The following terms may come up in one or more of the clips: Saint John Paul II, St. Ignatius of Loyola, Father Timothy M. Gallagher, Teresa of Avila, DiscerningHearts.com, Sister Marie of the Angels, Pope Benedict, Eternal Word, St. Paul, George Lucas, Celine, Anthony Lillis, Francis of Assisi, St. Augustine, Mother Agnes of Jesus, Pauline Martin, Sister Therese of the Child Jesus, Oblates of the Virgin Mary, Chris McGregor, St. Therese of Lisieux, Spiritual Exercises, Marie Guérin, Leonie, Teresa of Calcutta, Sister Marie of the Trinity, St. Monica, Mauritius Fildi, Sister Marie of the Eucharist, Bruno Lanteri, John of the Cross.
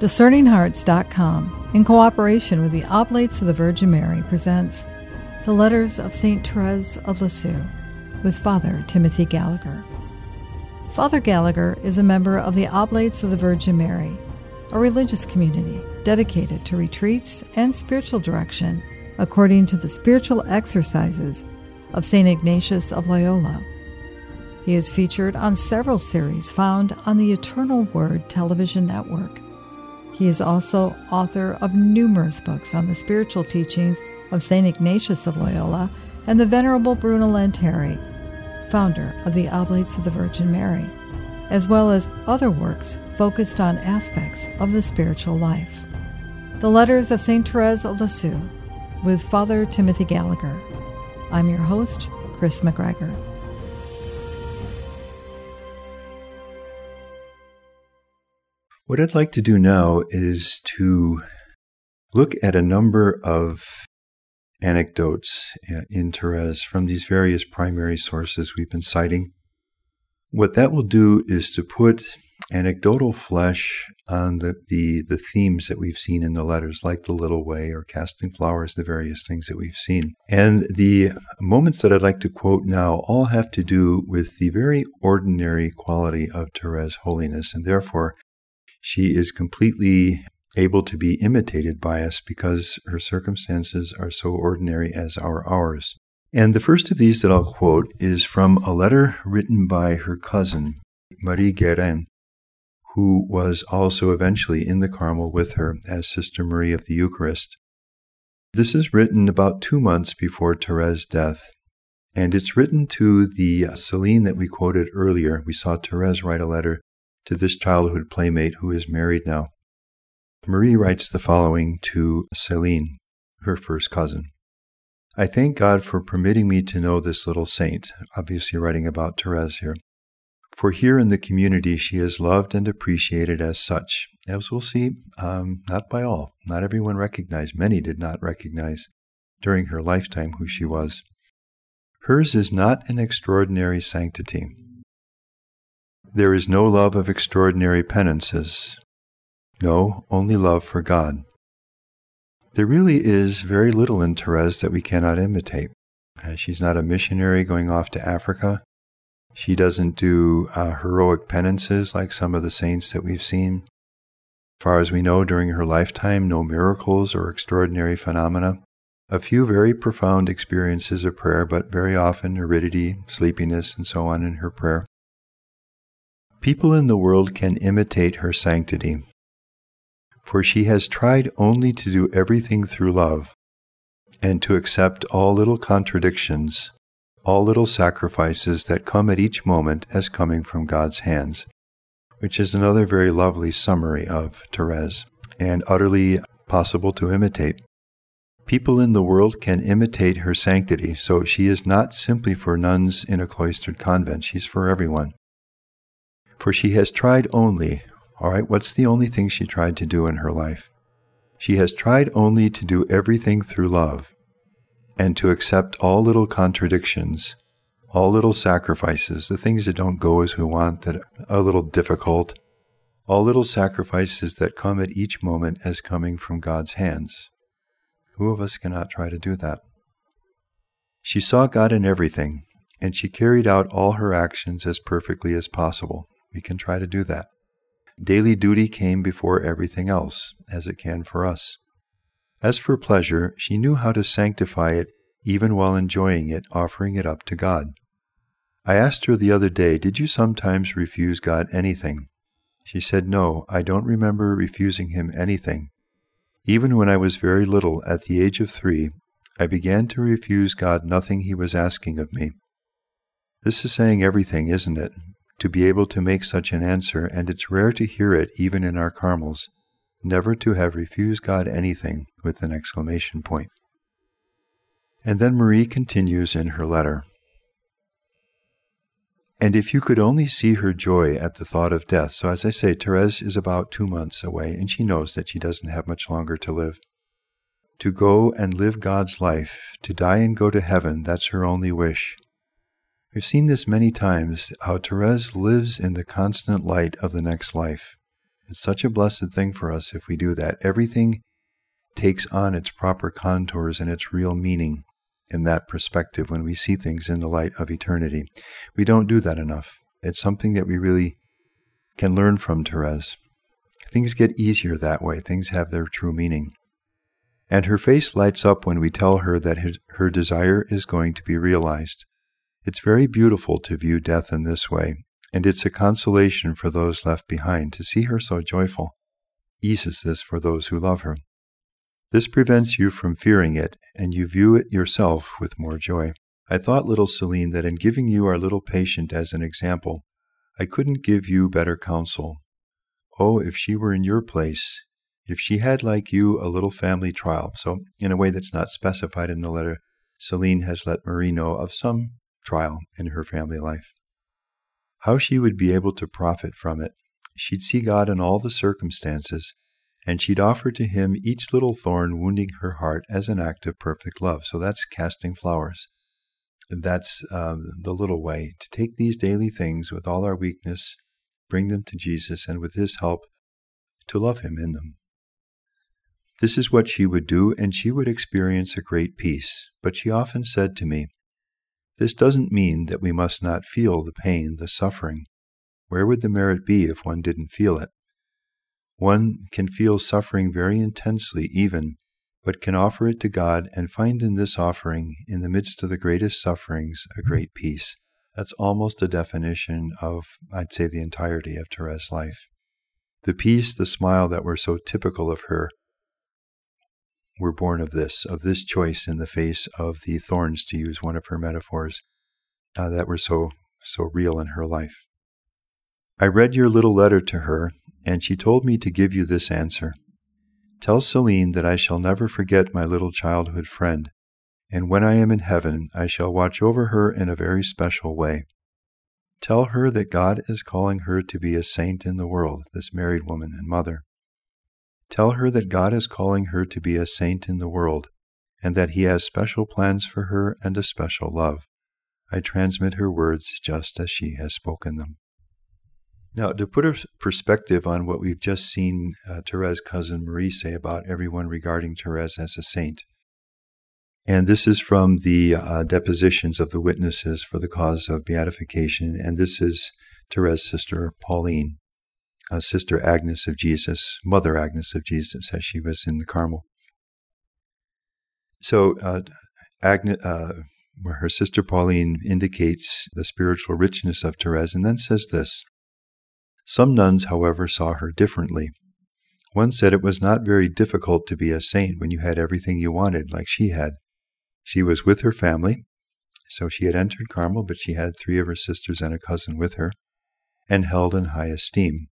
DiscerningHearts.com, in cooperation with the Oblates of the Virgin Mary, presents The Letters of St. Therese of Lisieux with Father Timothy Gallagher. Father Gallagher is a member of the Oblates of the Virgin Mary, a religious community dedicated to retreats and spiritual direction according to the spiritual exercises of St. Ignatius of Loyola. He is featured on several series found on the Eternal Word television network. He is also author of numerous books on the spiritual teachings of St. Ignatius of Loyola and the Venerable Bruno Lanteri, founder of the Oblates of the Virgin Mary, as well as other works focused on aspects of the spiritual life. The Letters of St. Therese of Lisieux with Father Timothy Gallagher. I'm your host, Chris McGregor. What I'd like to do now is to look at a number of anecdotes in Therese from these various primary sources we've been citing. What that will do is to put anecdotal flesh on the themes that we've seen in the letters, like the little way or casting flowers, the various things that we've seen. And the moments that I'd like to quote now all have to do with the very ordinary quality of Therese's holiness, and therefore she is completely able to be imitated by us because her circumstances are so ordinary as are ours. And the first of these that I'll quote is from a letter written by her cousin, Marie Guérin, who was also eventually in the Carmel with her as Sister Marie of the Eucharist. This is written about 2 months before Therese's death, and it's written to the Celine that we quoted earlier. We saw Therese write a letter to this childhood playmate who is married now. Marie writes the following to Celine, her first cousin. I thank God for permitting me to know this little saint, obviously writing about Therese here, for here in the community she is loved and appreciated as such. As we'll see, not by all. Not everyone recognized. Many did not recognize during her lifetime who she was. Hers is not an extraordinary sanctity. There is no love of extraordinary penances. No, only love for God. There really is very little in Therese that we cannot imitate. She's not a missionary going off to Africa. She doesn't do heroic penances like some of the saints that we've seen. As far as we know, during her lifetime, no miracles or extraordinary phenomena. A few very profound experiences of prayer, but very often aridity, sleepiness, and so on in her prayer. People in the world can imitate her sanctity, for she has tried only to do everything through love, and to accept all little contradictions, all little sacrifices that come at each moment as coming from God's hands, which is another very lovely summary of Therese, and utterly possible to imitate. People in the world can imitate her sanctity, so she is not simply for nuns in a cloistered convent, she's for everyone. For she has tried only, all right, what's the only thing she tried to do in her life? She has tried only to do everything through love and to accept all little contradictions, all little sacrifices, the things that don't go as we want, that are a little difficult, all little sacrifices that come at each moment as coming from God's hands. Who of us cannot try to do that? She saw God in everything, and she carried out all her actions as perfectly as possible. We can try to do that. Daily duty came before everything else, as it can for us. As for pleasure, she knew how to sanctify it, even while enjoying it, offering it up to God. I asked her the other day, did you sometimes refuse God anything? She said, no, I don't remember refusing him anything. Even when I was very little, at the age of 3, I began to refuse God nothing he was asking of me. This is saying everything, isn't it? To be able to make such an answer, and it's rare to hear it even in our Carmels, never to have refused God anything with an exclamation point. And then Marie continues in her letter. And if you could only see her joy at the thought of death. So as I say, Therese is about 2 months away, and she knows that she doesn't have much longer to live. To go and live God's life, to die and go to heaven, that's her only wish. We've seen this many times, how Therese lives in the constant light of the next life, It's such a blessed thing for us if we do that. Everything takes on its proper contours and its real meaning in that perspective when we see things in the light of eternity. We don't do that enough. It's something that we really can learn from Therese. Things get easier that way. Things have their true meaning. And her face lights up when we tell her that her desire is going to be realized. It's very beautiful to view death in this way, and it's a consolation for those left behind. To see her so joyful eases this for those who love her. This prevents you from fearing it, and you view it yourself with more joy. I thought, little Celine, that in giving you our little patient as an example, I couldn't give you better counsel. Oh, if she were in your place, if she had, like you, a little family trial. So, in a way that's not specified in the letter, Celine has let Marie know of some trial in her family life. How she would be able to profit from it. She'd see God in all the circumstances, and she'd offer to him each little thorn wounding her heart as an act of perfect love. So that's casting flowers. That's the little way to take these daily things with all our weakness, bring them to Jesus, and with his help, to love him in them. This is what she would do, and she would experience a great peace. But she often said to me, "This doesn't mean that we must not feel the pain, the suffering. Where would the merit be if one didn't feel it? One can feel suffering very intensely even, but can offer it to God and find in this offering, in the midst of the greatest sufferings, a great peace." That's almost a definition of, I'd say, the entirety of Therese's life. The peace, the smile that were so typical of her were born of this choice in the face of the thorns, to use one of her metaphors, that were so real in her life. I read your little letter to her, and she told me to give you this answer. Tell Celine that I shall never forget my little childhood friend, and when I am in heaven, I shall watch over her in a very special way. Tell her that God is calling her to be a saint in the world, this married woman and mother. Tell her that God is calling her to be a saint in the world, and that he has special plans for her and a special love. I transmit her words just as she has spoken them. Now, to put a perspective on what we've just seen Therese's cousin Marie say about everyone regarding Therese as a saint, and this is from the depositions of the witnesses for the cause of beatification, and this is Therese's sister Pauline, Sister Agnes of Jesus, Mother Agnes of Jesus, as she was in the Carmel. So her sister Pauline indicates the spiritual richness of Therese, and then says this, "Some nuns, however, saw her differently. One said it was not very difficult to be a saint when you had everything you wanted, like she had. She was with her family, so she had entered Carmel, but she had three of her sisters and a cousin with her, and held in high esteem.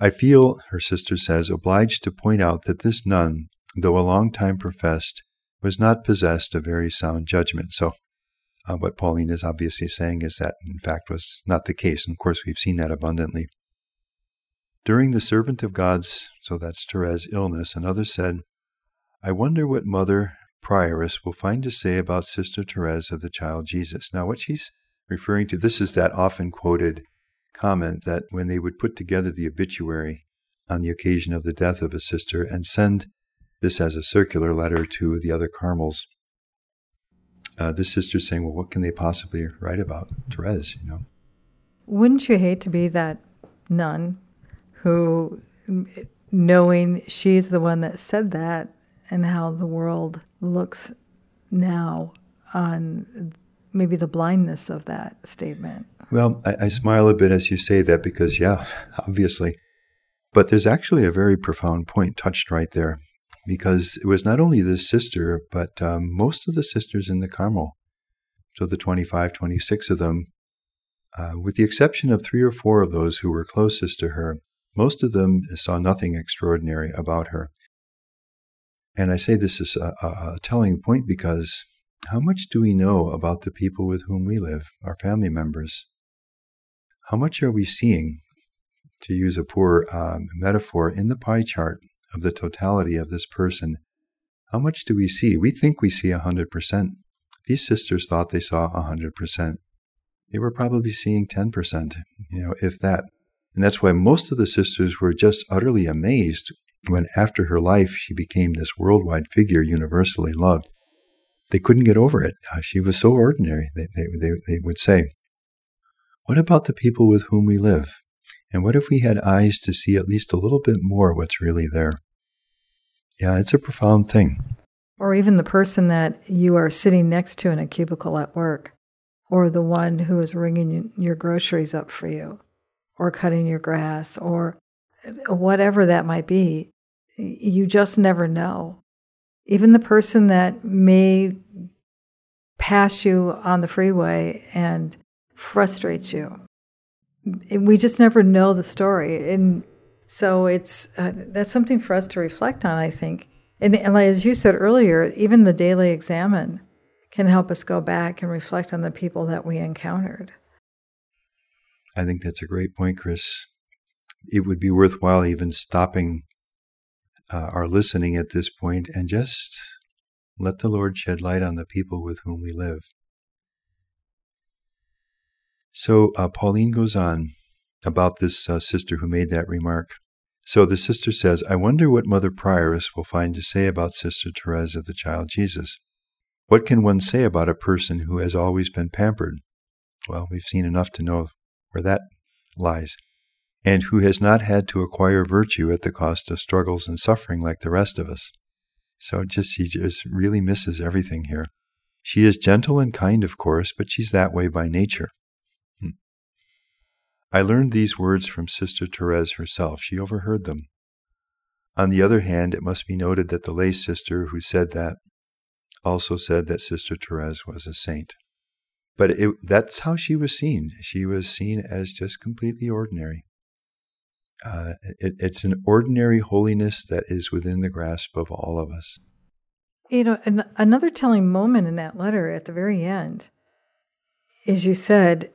I feel," her sister says, "obliged to point out that this nun, though a long time professed, was not possessed of very sound judgment." So what Pauline is obviously saying is that, in fact, was not the case. And, of course, we've seen that abundantly. During the servant of God's, so that's Therese's, illness, another said, "I wonder what Mother Prioress will find to say about Sister Therese of the Child Jesus." Now, what she's referring to, this is that often quoted comment that when they would put together the obituary on the occasion of the death of a sister and send this as a circular letter to the other Carmels, this sister's saying, well, what can they possibly write about Therese, you know? Wouldn't you hate to be that nun who, knowing she's the one that said that and how the world looks now on maybe the blindness of that statement? Well, I smile a bit as you say that because, yeah, obviously. But there's actually a very profound point touched right there, because it was not only this sister, but most of the sisters in the Carmel, so the 25, 26 of them, with the exception of three or four of those who were closest to her, most of them saw nothing extraordinary about her. And I say this is a telling point because how much do we know about the people with whom we live, our family members? How much are we seeing, to use a poor metaphor, in the pie chart of the totality of this person? How much do we see? We think we see 100%. These sisters thought they saw 100%. They were probably seeing 10%, you know, if that. And that's why most of the sisters were just utterly amazed when, after her life, she became this worldwide figure universally loved. They couldn't get over it. She was so ordinary. They would say, what about the people with whom we live? And what if we had eyes to see at least a little bit more what's really there? Yeah, it's a profound thing. Or even the person that you are sitting next to in a cubicle at work, or the one who is ringing your groceries up for you, or cutting your grass, or whatever that might be. You just never know. Even the person that may pass you on the freeway and frustrates you. We just never know the story. And so that's something for us to reflect on, I think. And as you said earlier, even the daily examine can help us go back and reflect on the people that we encountered. I think that's a great point, Chris. It would be worthwhile even stopping our listening at this point and just let the Lord shed light on the people with whom we live. So Pauline goes on about this sister who made that remark. So the sister says, I wonder what Mother Prioress will find to say about Sister Therese of the Child Jesus. What can one say about a person who has always been pampered? Well, we've seen enough to know where that lies, and who has not had to acquire virtue at the cost of struggles and suffering like the rest of us. So she just really misses everything here. She is gentle and kind, of course, but she's that way by nature. I learned these words from Sister Therese herself. She overheard them. On the other hand, it must be noted that the lay sister who said that also said that Sister Therese was a saint. But that's how she was seen. She was seen as just completely ordinary. It's an ordinary holiness that is within the grasp of all of us. You know, another telling moment in that letter at the very end, as you said,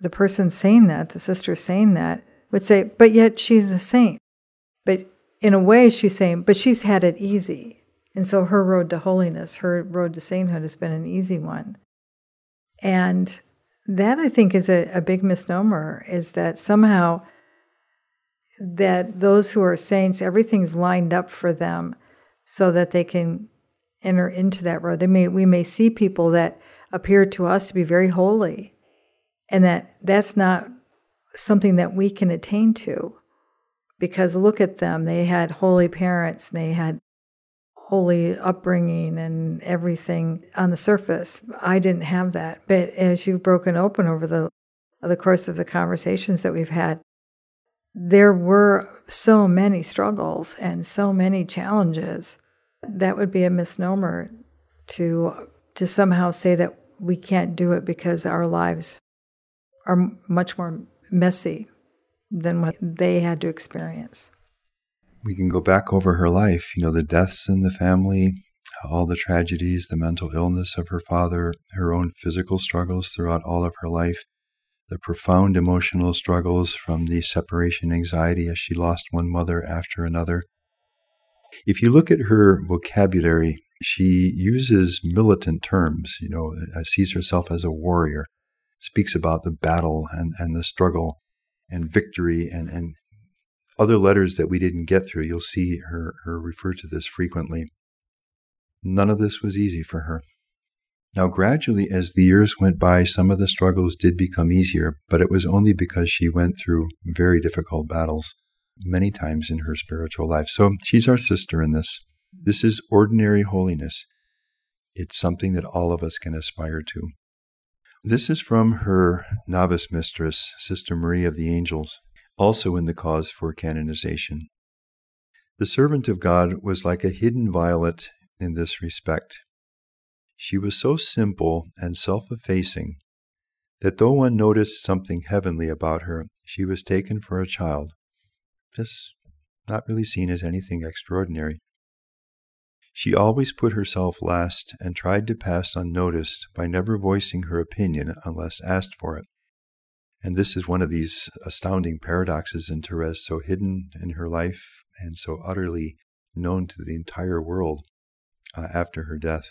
the person saying that, the sister saying that, would say, but yet she's a saint. But in a way she's saying, but she's had it easy. And so her road to holiness, her road to sainthood has been an easy one. And that, I think, is a big misnomer, is that somehow that those who are saints, everything's lined up for them so that they can enter into that road. We may see people that appear to us to be very holy, and that's not something that we can attain to, because look at them. They had holy parents, and they had holy upbringing and everything on the surface. I didn't have that. But as you've broken open over the course of the conversations that we've had, there were so many struggles and so many challenges. That would be a misnomer to somehow say that we can't do it because our lives are much more messy than what they had to experience. We can go back over her life, you know, the deaths in the family, all the tragedies, the mental illness of her father, her own physical struggles throughout all of her life, the profound emotional struggles from the separation anxiety as she lost one mother after another. If you look at her vocabulary, she uses militant terms, you know, sees herself as a warrior, speaks about the battle and the struggle and victory and other letters that we didn't get through. You'll see her refer to this frequently. None of this was easy for her. Now, gradually, as the years went by, some of the struggles did become easier, but it was only because she went through very difficult battles many times in her spiritual life. So she's our sister in this. This is ordinary holiness. It's something that all of us can aspire to. This is from her novice mistress, Sister Marie of the Angels, also in the cause for canonization. The servant of God was like a hidden violet in this respect. She was so simple and self-effacing that though one noticed something heavenly about her, she was taken for a child. This not really seen as anything extraordinary. She always put herself last and tried to pass unnoticed by never voicing her opinion unless asked for it. And this is one of these astounding paradoxes in Therese, so hidden in her life and so utterly known to the entire world after her death.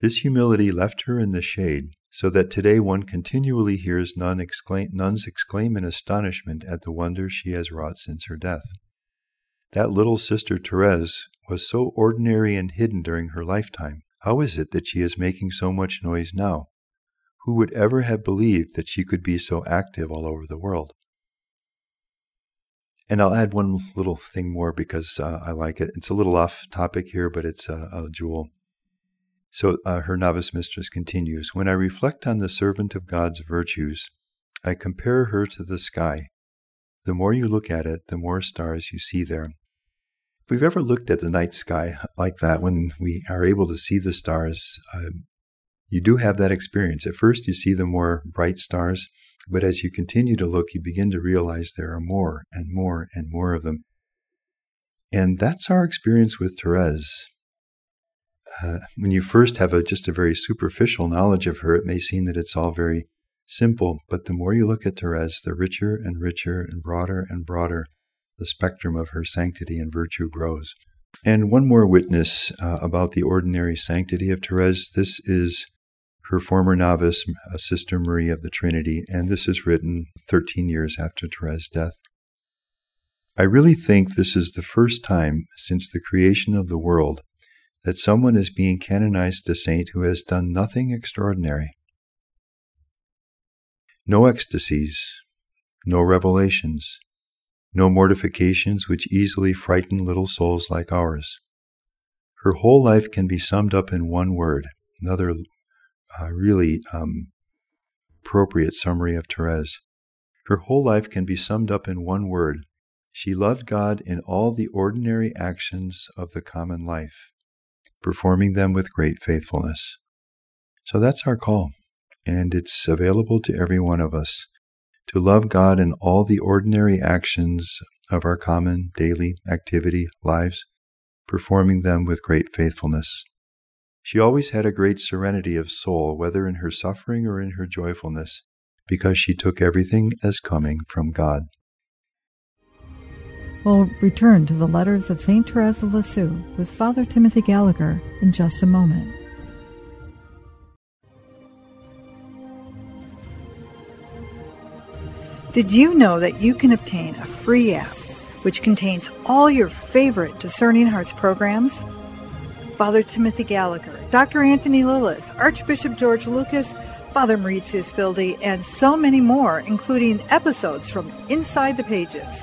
This humility left her in the shade so that today one continually hears nuns exclaim in astonishment at the wonders she has wrought since her death. That little Sister Therese was so ordinary and hidden during her lifetime. How is it that she is making so much noise now? Who would ever have believed that she could be so active all over the world? And I'll add one little thing more because I like it. It's a little off topic here, but it's a jewel. So her novice mistress continues, "When I reflect on the servant of God's virtues, I compare her to the sky. The more you look at it, the more stars you see there." If we've ever looked at the night sky like that, when we are able to see the stars, you do have that experience. At first, you see the more bright stars, but as you continue to look, you begin to realize there are more and more and more of them. And that's our experience with Therese. When you first have just a very superficial knowledge of her, it may seem that it's all very simple, but the more you look at Therese, the richer and richer and broader the spectrum of her sanctity and virtue grows. And one more witness about the ordinary sanctity of Therese. This is her former novice, Sister Marie of the Trinity, and this is written 13 years after Therese's death. "I really think this is the first time since the creation of the world that someone is being canonized a saint who has done nothing extraordinary. No ecstasies, no revelations, no mortifications which easily frighten little souls like ours. Her whole life can be summed up in one word," another really appropriate summary of Therese. "Her whole life can be summed up in one word. She loved God in all the ordinary actions of the common life, performing them with great faithfulness." So that's our call, and it's available to every one of us, to love God in all the ordinary actions of our common daily activity lives, performing them with great faithfulness. She always had a great serenity of soul, whether in her suffering or in her joyfulness, because she took everything as coming from God. We'll return to the letters of St. Therese of Lisieux with Father Timothy Gallagher in just a moment. Did you know that you can obtain a free app which contains all your favorite Discerning Hearts programs? Father Timothy Gallagher, Dr. Anthony Lillis, Archbishop George Lucas, Father Mauritius Fildi, and so many more, including episodes from Inside the Pages,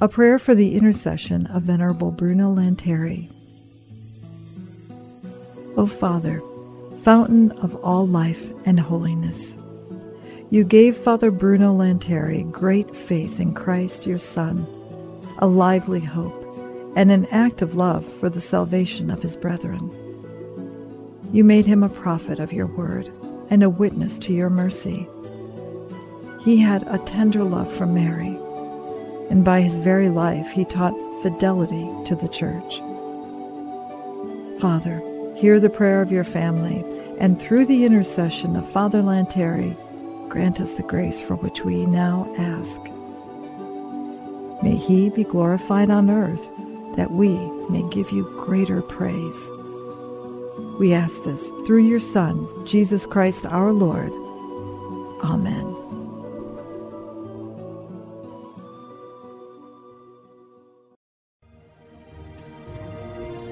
A prayer for the intercession of Venerable Bruno Lanteri. O Father, fountain of all life and holiness, you gave Father Bruno Lanteri great faith in Christ your Son, a lively hope, and an active love for the salvation of his brethren. You made him a prophet of your word and a witness to your mercy. He had a tender love for Mary, and by his very life he taught fidelity to the Church. Father, hear the prayer of your family, and through the intercession of Father Lanteri, grant us the grace for which we now ask. May he be glorified on earth, that we may give you greater praise. We ask this through your Son, Jesus Christ our Lord. Amen.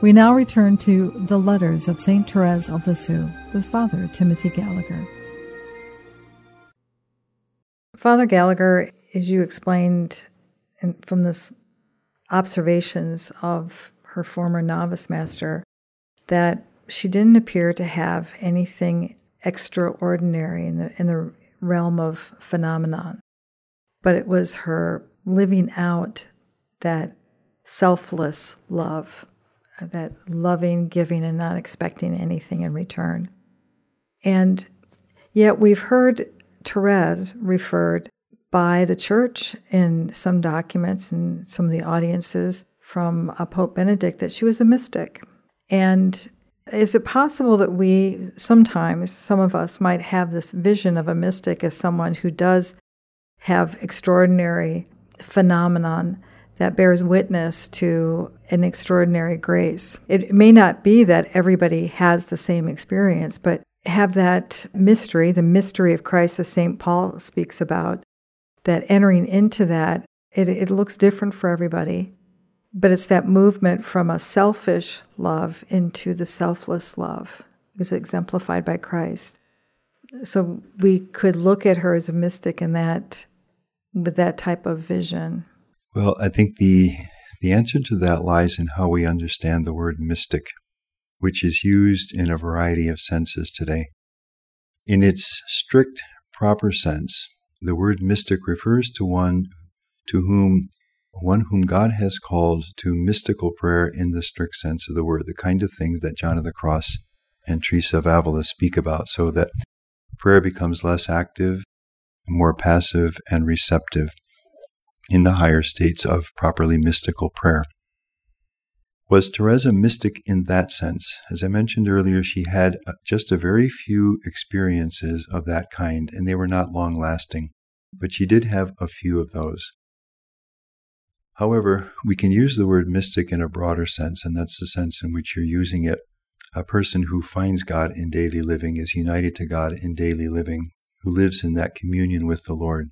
We now return to the letters of St. Therese of Lisieux with Father Timothy Gallagher. Father Gallagher, as you explained from this observations of her former novice master, that she didn't appear to have anything extraordinary in the realm of phenomenon, but it was her living out that selfless love, that loving, giving, and not expecting anything in return. And yet we've heard Therese referred by the Church in some documents and some of the audiences from Pope Benedict that she was a mystic. And is it possible that we sometimes, some of us, might have this vision of a mystic as someone who does have extraordinary phenomenon that bears witness to an extraordinary grace? It may not be that everybody has the same experience, but have that mystery, the mystery of Christ as St. Paul speaks about, that entering into that, it looks different for everybody. But it's that movement from a selfish love into the selfless love is exemplified by Christ. So we could look at her as a mystic in that, with that type of vision. Well, I think the answer to that lies in how we understand the word mystic, which is used in a variety of senses today. In its strict, proper sense, the word mystic refers to one whom God has called to mystical prayer in the strict sense of the word, the kind of things that John of the Cross and Teresa of Avila speak about, so that prayer becomes less active, more passive, and receptive in the higher states of properly mystical prayer. Was Therese a mystic in that sense? As I mentioned earlier, she had just a very few experiences of that kind, and they were not long-lasting, but she did have a few of those. However, we can use the word mystic in a broader sense, and that's the sense in which you're using it. A person who finds God in daily living, is united to God in daily living, who lives in that communion with the Lord.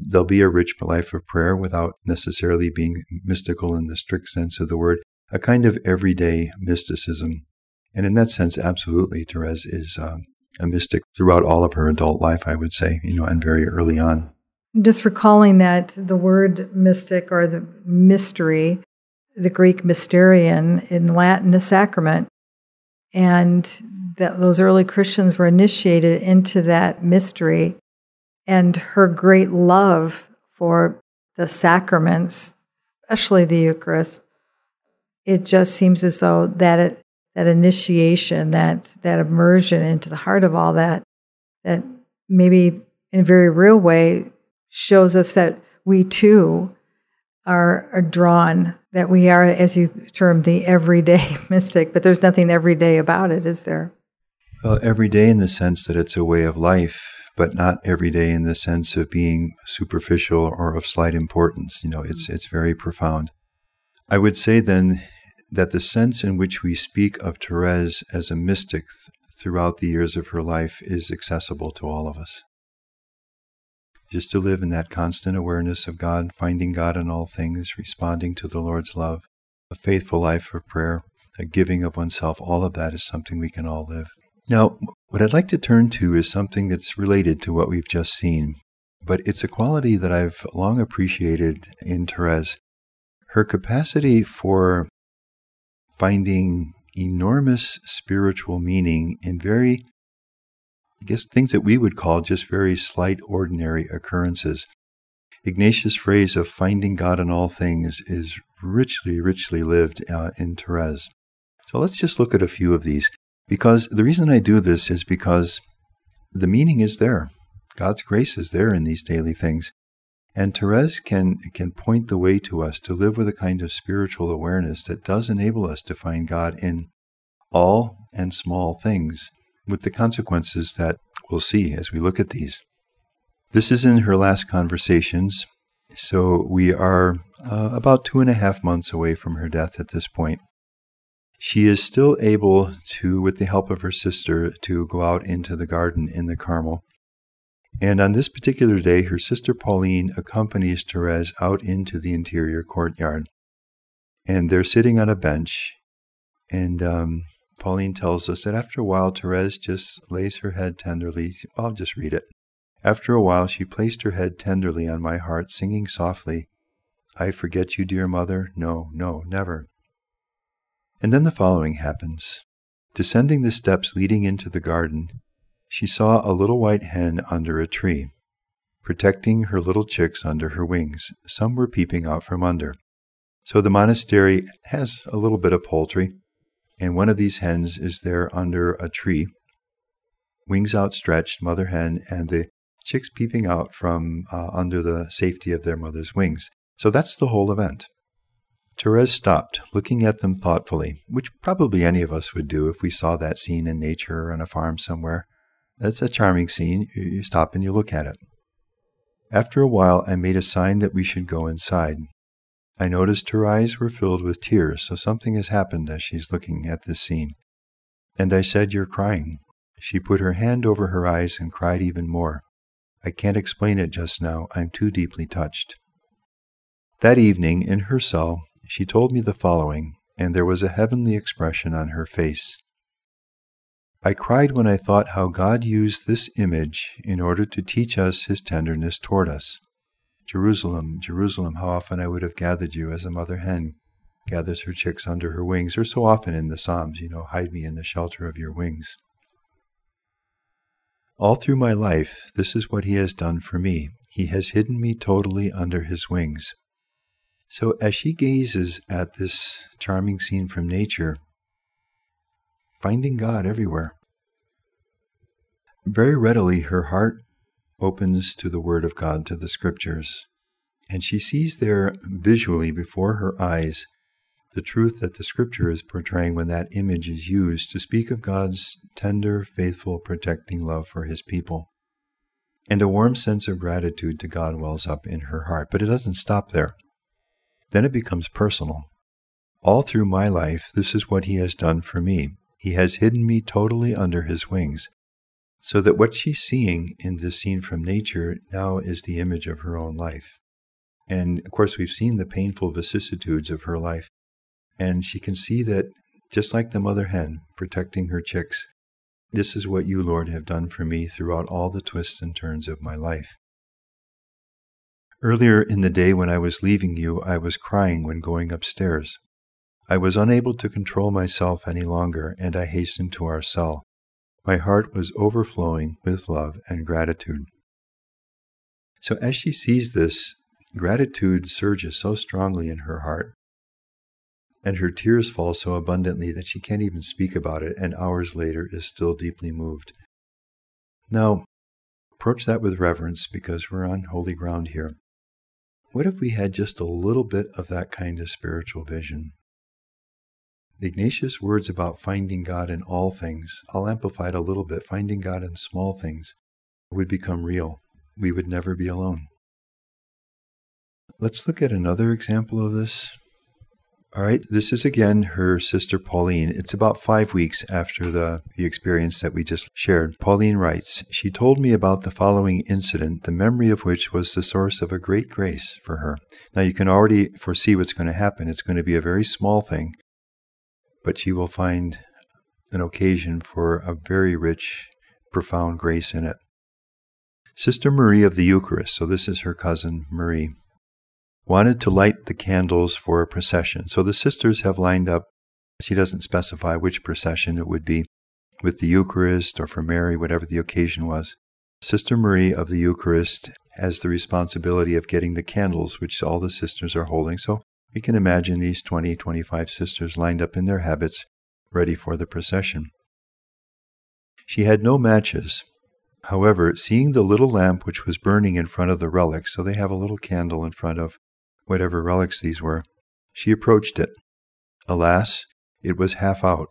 There'll be a rich life of prayer without necessarily being mystical in the strict sense of the word, a kind of everyday mysticism. And in that sense, absolutely, Therese is a mystic throughout all of her adult life, I would say, and very early on. Just recalling that the word mystic or the mystery, the Greek mysterion, in Latin is sacrament, and that those early Christians were initiated into that mystery, and her great love for the sacraments, especially the Eucharist, it just seems as though that initiation, that immersion into the heart of all that maybe in a very real way shows us that we too are drawn, that we are, as you termed, the everyday mystic, but there's nothing everyday about it, is there? Well, everyday in the sense that it's a way of life, but not everyday in the sense of being superficial or of slight importance. It's very profound. I would say then that the sense in which we speak of Therese as a mystic throughout the years of her life is accessible to all of us. Just to live in that constant awareness of God, finding God in all things, responding to the Lord's love, a faithful life of prayer, a giving of oneself, all of that is something we can all live. Now, what I'd like to turn to is something that's related to what we've just seen, but it's a quality that I've long appreciated in Therese, her capacity for finding enormous spiritual meaning in very, I guess, things that we would call just very slight, ordinary occurrences. Ignatius' phrase of finding God in all things is richly, richly lived in Therese. So let's just look at a few of these, because the reason I do this is because the meaning is there. God's grace is there in these daily things. And Therese can point the way to us to live with a kind of spiritual awareness that does enable us to find God in all and small things, with the consequences that we'll see as we look at these. This is in her last conversations, so we are about 2.5 months away from her death at this point. She is still able to, with the help of her sister, to go out into the garden in the Carmel. And on this particular day, her sister Pauline accompanies Therese out into the interior courtyard. And they're sitting on a bench, and Pauline tells us that after a while, Therese just lays her head tenderly. I'll just read it. After a while, she placed her head tenderly on my heart, singing softly, I forget you, dear mother. No, no, never. And then the following happens. Descending the steps leading into the garden, she saw a little white hen under a tree, protecting her little chicks under her wings. Some were peeping out from under. So the monastery has a little bit of poultry, and one of these hens is there under a tree, wings outstretched, mother hen, and the chicks peeping out from under the safety of their mother's wings. So that's the whole event. Therese stopped, looking at them thoughtfully, which probably any of us would do if we saw that scene in nature or on a farm somewhere. That's a charming scene. You stop and you look at it. After a while, I made a sign that we should go inside. I noticed her eyes were filled with tears, so something has happened as she's looking at this scene. And I said, you're crying. She put her hand over her eyes and cried even more. I can't explain it just now. I'm too deeply touched. That evening, in her cell, she told me the following, and there was a heavenly expression on her face. I cried when I thought how God used this image in order to teach us his tenderness toward us. Jerusalem, Jerusalem, how often I would have gathered you as a mother hen gathers her chicks under her wings, or so often in the Psalms, you know, hide me in the shelter of your wings. All through my life, this is what he has done for me. He has hidden me totally under his wings. So as she gazes at this charming scene from nature, finding God everywhere, very readily her heart opens to the Word of God, to the Scriptures, and she sees there visually before her eyes the truth that the Scripture is portraying when that image is used to speak of God's tender, faithful, protecting love for his people. And a warm sense of gratitude to God wells up in her heart, but it doesn't stop there. Then it becomes personal. All through my life, this is what he has done for me. He has hidden me totally under his wings, so that what she's seeing in this scene from nature now is the image of her own life. And, of course, we've seen the painful vicissitudes of her life, and she can see that, just like the mother hen protecting her chicks, this is what you, Lord, have done for me throughout all the twists and turns of my life. Earlier in the day when I was leaving you, I was crying when going upstairs. I was unable to control myself any longer, and I hastened to our cell. My heart was overflowing with love and gratitude. So as she sees this, gratitude surges so strongly in her heart, and her tears fall so abundantly that she can't even speak about it, and hours later is still deeply moved. Now, approach that with reverence, because we're on holy ground here. What if we had just a little bit of that kind of spiritual vision? Ignatius' words about finding God in all things, I'll amplify it a little bit, finding God in small things, would become real. We would never be alone. Let's look at another example of this. All right, this is again her sister Pauline. It's about 5 weeks after the experience that we just shared. Pauline writes, she told me about the following incident, the memory of which was the source of a great grace for her. Now you can already foresee what's going to happen. It's going to be a very small thing, but she will find an occasion for a very rich, profound grace in it. Sister Marie of the Eucharist, so this is her cousin Marie, wanted to light the candles for a procession. So the sisters have lined up, she doesn't specify which procession it would be, with the Eucharist or for Mary, whatever the occasion was. Sister Marie of the Eucharist has the responsibility of getting the candles, which all the sisters are holding. So we can imagine these 20, 25 sisters lined up in their habits, ready for the procession. She had no matches. However, seeing the little lamp which was burning in front of the relics, so they have a little candle in front of whatever relics these were, she approached it. Alas, it was half out.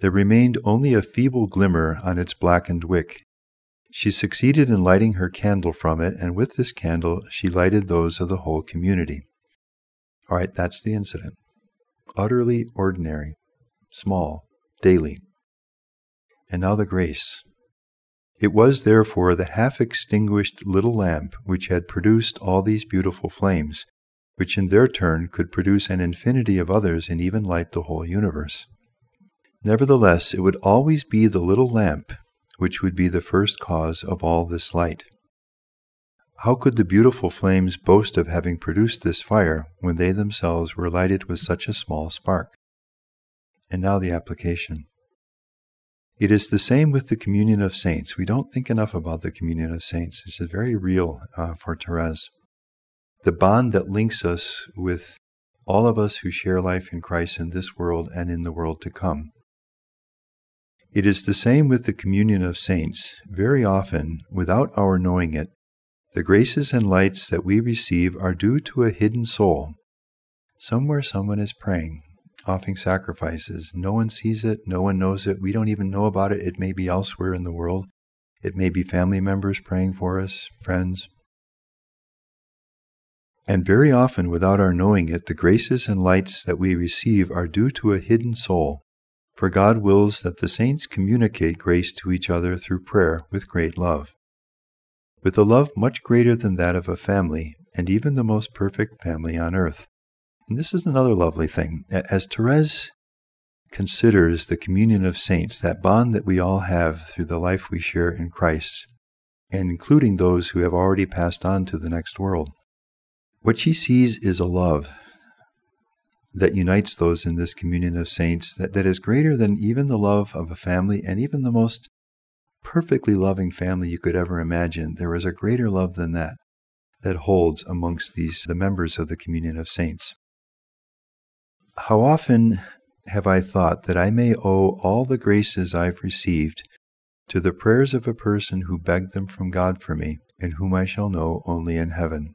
there remained only a feeble glimmer on its blackened wick. She succeeded in lighting her candle from it, and with this candle she lighted those of the whole community. All right, that's the incident. Utterly ordinary, small, daily. And now the grace. It was, therefore, the half-extinguished little lamp which had produced all these beautiful flames, which in their turn could produce an infinity of others and even light the whole universe. Nevertheless, it would always be the little lamp which would be the first cause of all this light. How could the beautiful flames boast of having produced this fire when they themselves were lighted with such a small spark? And now the application. It is the same with the communion of saints. We don't think enough about the communion of saints. It's very real for Therese. The bond that links us with all of us who share life in Christ in this world and in the world to come. It is the same with the communion of saints. Very often, without our knowing it, the graces and lights that we receive are due to a hidden soul. Somewhere someone is praying, offering sacrifices. No one sees it, no one knows it, we don't even know about it. It may be elsewhere in the world. It may be family members praying for us, friends. And very often, without our knowing it, the graces and lights that we receive are due to a hidden soul, for God wills that the saints communicate grace to each other through prayer with great love, with a love much greater than that of a family, and even the most perfect family on earth. And this is another lovely thing. As Therese considers the communion of saints, that bond that we all have through the life we share in Christ, and including those who have already passed on to the next world, what she sees is a love that unites those in this communion of saints that is greater than even the love of a family and even the most perfectly loving family you could ever imagine. There is a greater love than that holds amongst the members of the communion of saints. How often have I thought that I may owe all the graces I've received to the prayers of a person who begged them from God for me, and whom I shall know only in heaven.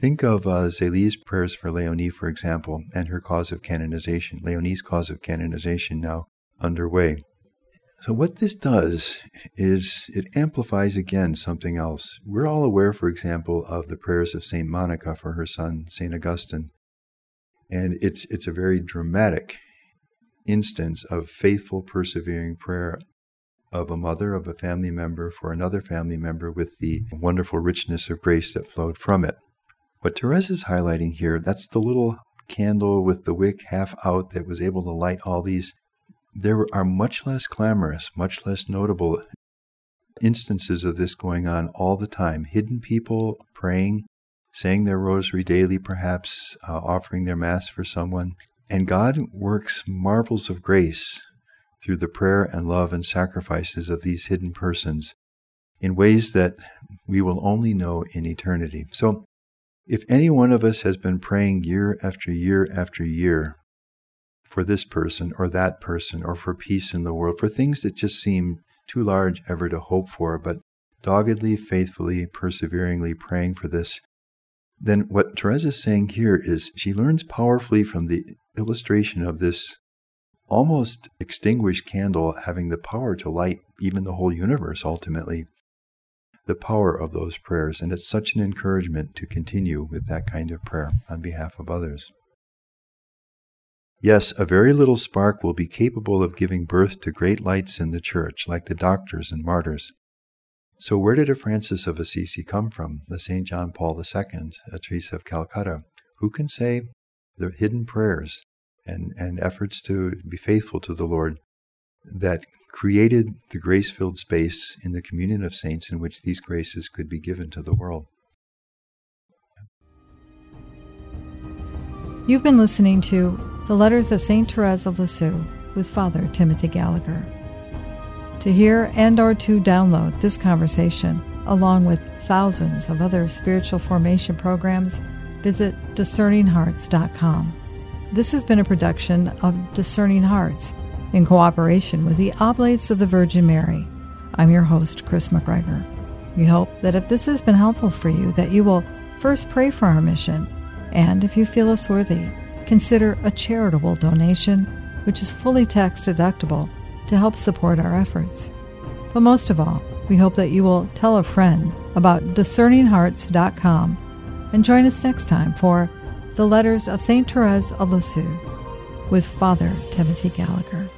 Think of Zélie's prayers for Leonie, for example, and her cause of canonization, Leonie's cause of canonization now underway. So what this does is it amplifies again something else. We're all aware, for example, of the prayers of St. Monica for her son, St. Augustine. And it's a very dramatic instance of faithful, persevering prayer of a mother, of a family member, for another family member with the wonderful richness of grace that flowed from it. What Therese is highlighting here, that's the little candle with the wick half out that was able to light all these. There are much less glamorous, much less notable instances of this going on all the time. Hidden people praying, saying their rosary daily perhaps, offering their Mass for someone. And God works marvels of grace through the prayer and love and sacrifices of these hidden persons in ways that we will only know in eternity. So if any one of us has been praying year after year after year, for this person or that person, or for peace in the world, for things that just seem too large ever to hope for, but doggedly, faithfully, perseveringly praying for this, then what Therese is saying here is she learns powerfully from the illustration of this almost extinguished candle having the power to light even the whole universe ultimately, the power of those prayers, and it's such an encouragement to continue with that kind of prayer on behalf of others. Yes, a very little spark will be capable of giving birth to great lights in the Church, like the doctors and martyrs. So where did a Francis of Assisi come from, the Saint John Paul II, a Teresa of Calcutta? Who can say the hidden prayers and efforts to be faithful to the Lord that created the grace-filled space in the communion of saints in which these graces could be given to the world? You've been listening to The Letters of St. Therese of Lisieux with Father Timothy Gallagher. To hear and/or to download this conversation, along with thousands of other spiritual formation programs, visit DiscerningHearts.com. This has been a production of Discerning Hearts in cooperation with the Oblates of the Virgin Mary. I'm your host, Chris McGregor. We hope that if this has been helpful for you, that you will first pray for our mission, and if you feel us worthy, consider a charitable donation which is fully tax-deductible, to help support our efforts. But most of all, we hope that you will tell a friend about DiscerningHearts.com and join us next time for The Letters of St. Therese of Lisieux with Father Timothy Gallagher.